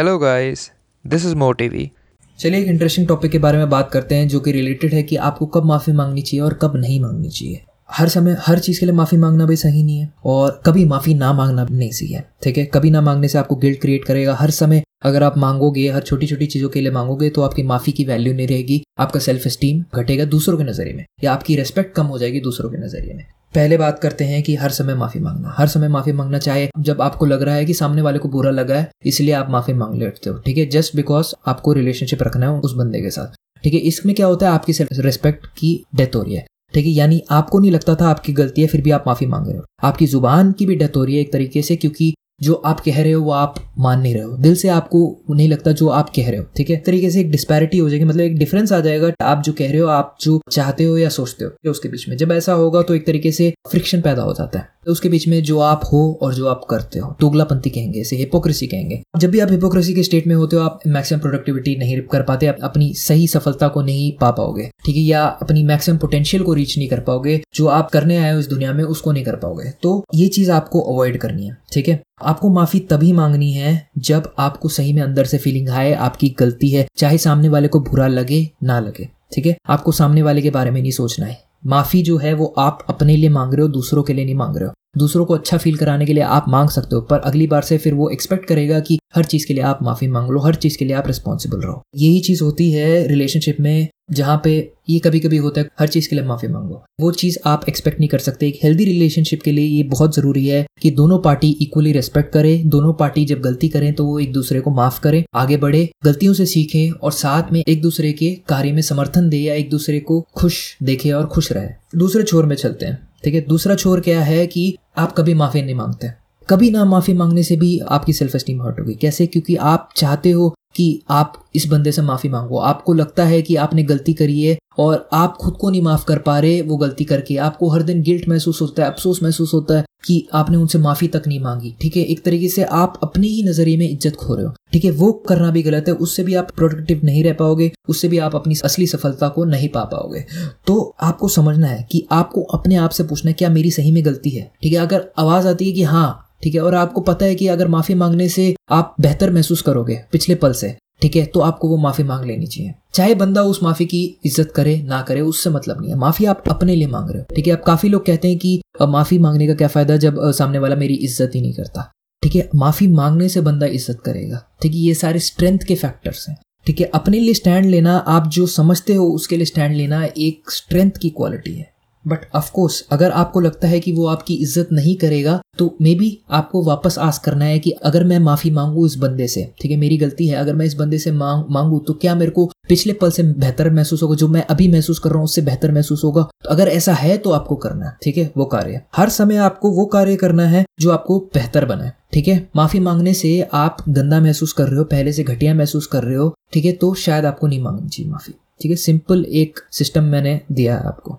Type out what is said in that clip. Hello guys, this is more TV. चलिए एक interesting topic के बारे में बात करते हैं जो कि रिलेटेड है कि आपको कब माफ़ी मांगनी चाहिए और कब नहीं मांगनी चाहिए। हर समय हर चीज़ के लिए माफ़ी मांगना भी सही नहीं है और कभी माफ़ी ना मांगना भी नहीं सही है, ठीक है। कभी ना मांगने से आपको गिल्ट क्रिएट करेगा। हर समय अगर आप मांगोगे, हर छोटी छोटी चीज़ों के लिए मांगोगे तो आपकी माफ़ी की वैल्यू नहीं रहेगी, आपका सेल्फ एस्टीम घटेगा दूसरों के नज़रिए में या आपकी रिस्पेक्ट कम हो जाएगी दूसरों के नज़रिए में। पहले बात करते हैं कि हर समय माफ़ी मांगना। हर समय माफ़ी मांगना चाहिए जब आपको लग रहा है कि सामने वाले को बुरा लगा है इसलिए आप माफ़ी मांग लेते हो, ठीक है, जस्ट बिकॉज आपको रिलेशनशिप रखना है उस बंदे के साथ, ठीक है। इसमें क्या होता है, आपकी सेल्फ रिस्पेक्ट की डेथ हो रही है, ठीक है, यानी आपको नहीं लगता था आपकी गलती है फिर भी आप माफ़ी मांग रहे हो। आपकी ज़ुबान की भी डेथ हो रही है एक तरीके से, क्योंकि जो आप कह रहे हो वो आप मान नहीं रहे हो, दिल से आपको नहीं लगता जो आप कह रहे हो, ठीक है। तरीके से एक डिस्पैरिटी हो जाएगी, मतलब एक डिफरेंस आ जाएगा आप जो कह रहे हो, आप जो चाहते हो या सोचते हो उसके बीच में। जब ऐसा होगा तो एक तरीके से फ्रिक्शन पैदा हो जाता है तो उसके बीच में जो आप हो और जो आप करते हो, दोगलापंथी कहेंगे इसे, हिपोक्रेसी कहेंगे। जब भी आप हिपोक्रेसी के स्टेट में होते हो आप मैक्सिमम प्रोडक्टिविटी नहीं कर पाते, आप अपनी सही सफलता को नहीं पा पाओगे, ठीक है, या अपनी मैक्सिमम पोटेंशियल को रीच नहीं कर पाओगे, जो आप करने आए हो इस दुनिया में उसको नहीं कर पाओगे। तो ये चीज़ आपको अवॉइड करनी है, ठीक है। आपको माफ़ी तभी मांगनी है जब आपको सही में अंदर से फीलिंग आए आपकी गलती है, चाहे सामने वाले को बुरा लगे ना लगे, ठीक है। आपको सामने वाले के बारे में नहीं सोचना है। माफ़ी जो है वो आप अपने लिए मांग रहे हो, दूसरों के लिए नहीं मांग रहे हो। दूसरों को अच्छा फील कराने के लिए आप मांग सकते हो, पर अगली बार से फिर वो एक्सपेक्ट करेगा कि हर चीज़ के लिए आप माफ़ी मांग लो, हर चीज़ के लिए आप रिस्पॉन्सिबल रहो। यही चीज़ होती है रिलेशनशिप में, जहाँ पे ये कभी कभी होता है, हर चीज़ के लिए माफ़ी मांगो, वो चीज़ आप एक्सपेक्ट नहीं कर सकते। एक हेल्दी रिलेशनशिप के लिए ये बहुत ज़रूरी है कि दोनों पार्टी इक्वली रिस्पेक्ट करें, दोनों पार्टी जब गलती करें तो वो एक दूसरे को माफ़ करें, आगे बढ़े, गलतियों से सीखें और साथ में एक दूसरे के कार्य में समर्थन दे या एक दूसरे को खुश देखे और खुश रहे। दूसरे छोर में चलते हैं, ठीक है। दूसरा छोर क्या है कि आप कभी माफ़ी नहीं मांगते। कभी ना माफ़ी मांगने से भी आपकी सेल्फ एस्टीम हर्ट होगी। कैसे? क्योंकि आप चाहते हो कि आप इस बंदे से माफ़ी मांगो, आपको लगता है कि आपने गलती करी है और आप खुद को नहीं माफ़ कर पा रहे वो गलती करके। आपको हर दिन गिल्ट महसूस होता है, अफसोस महसूस होता है कि आपने उनसे माफ़ी तक नहीं मांगी, ठीक है। एक तरीके से आप अपने ही नज़रिए में इज्जत खो रहे हो, ठीक है। वो करना भी गलत है, उससे भी आप प्रोडक्टिव नहीं रह पाओगे, उससे भी आप अपनी असली सफलता को नहीं पा पाओगे। तो आपको समझना है कि आपको अपने आप से पूछना है क्या मेरी सही में गलती है, ठीक है। अगर आवाज़ आती है कि हाँ, ठीक है, और आपको पता है कि अगर माफ़ी मांगने से आप बेहतर महसूस करोगे पिछले पल से, ठीक है, तो आपको वो माफ़ी मांग लेनी चाहिए। चाहे बंदा उस माफ़ी की इज्जत करे ना करे उससे मतलब नहीं है, माफ़ी आप अपने लिए मांग रहे हो, ठीक है। आप काफ़ी लोग कहते हैं कि माफ़ी मांगने का क्या फ़ायदा जब सामने वाला मेरी इज्जत ही नहीं करता, ठीक है। माफ़ी मांगने से बंदा इज्जत करेगा, ठीक है। ये सारे स्ट्रेंथ के फैक्टर्स हैं, ठीक है। अपने लिए स्टैंड लेना, आप जो समझते हो उसके लिए स्टैंड लेना एक स्ट्रेंथ की क्वालिटी है। बट ऑफकोर्स अगर आपको लगता है कि वो आपकी इज्जत नहीं करेगा तो मे बी आपको वापस आस्क करना है कि अगर मैं माफ़ी मांगू इस बंदे से, ठीक है, मेरी गलती है, अगर मैं इस बंदे से मांगू तो क्या मेरे को पिछले पल से बेहतर महसूस होगा, जो मैं अभी महसूस कर रहा हूँ उससे बेहतर महसूस होगा। तो अगर ऐसा है तो आपको करना है, ठीक है, वो कार्य। हर समय आपको वो कार्य करना है जो आपको बेहतर बनाए, ठीक है। माफ़ी मांगने से आप गंदा महसूस कर रहे हो, पहले से घटिया महसूस कर रहे हो, ठीक है, तो शायद आपको नहीं मांगनी चाहिए माफ़ी, ठीक है। सिंपल एक सिस्टम मैंने दिया है आपको।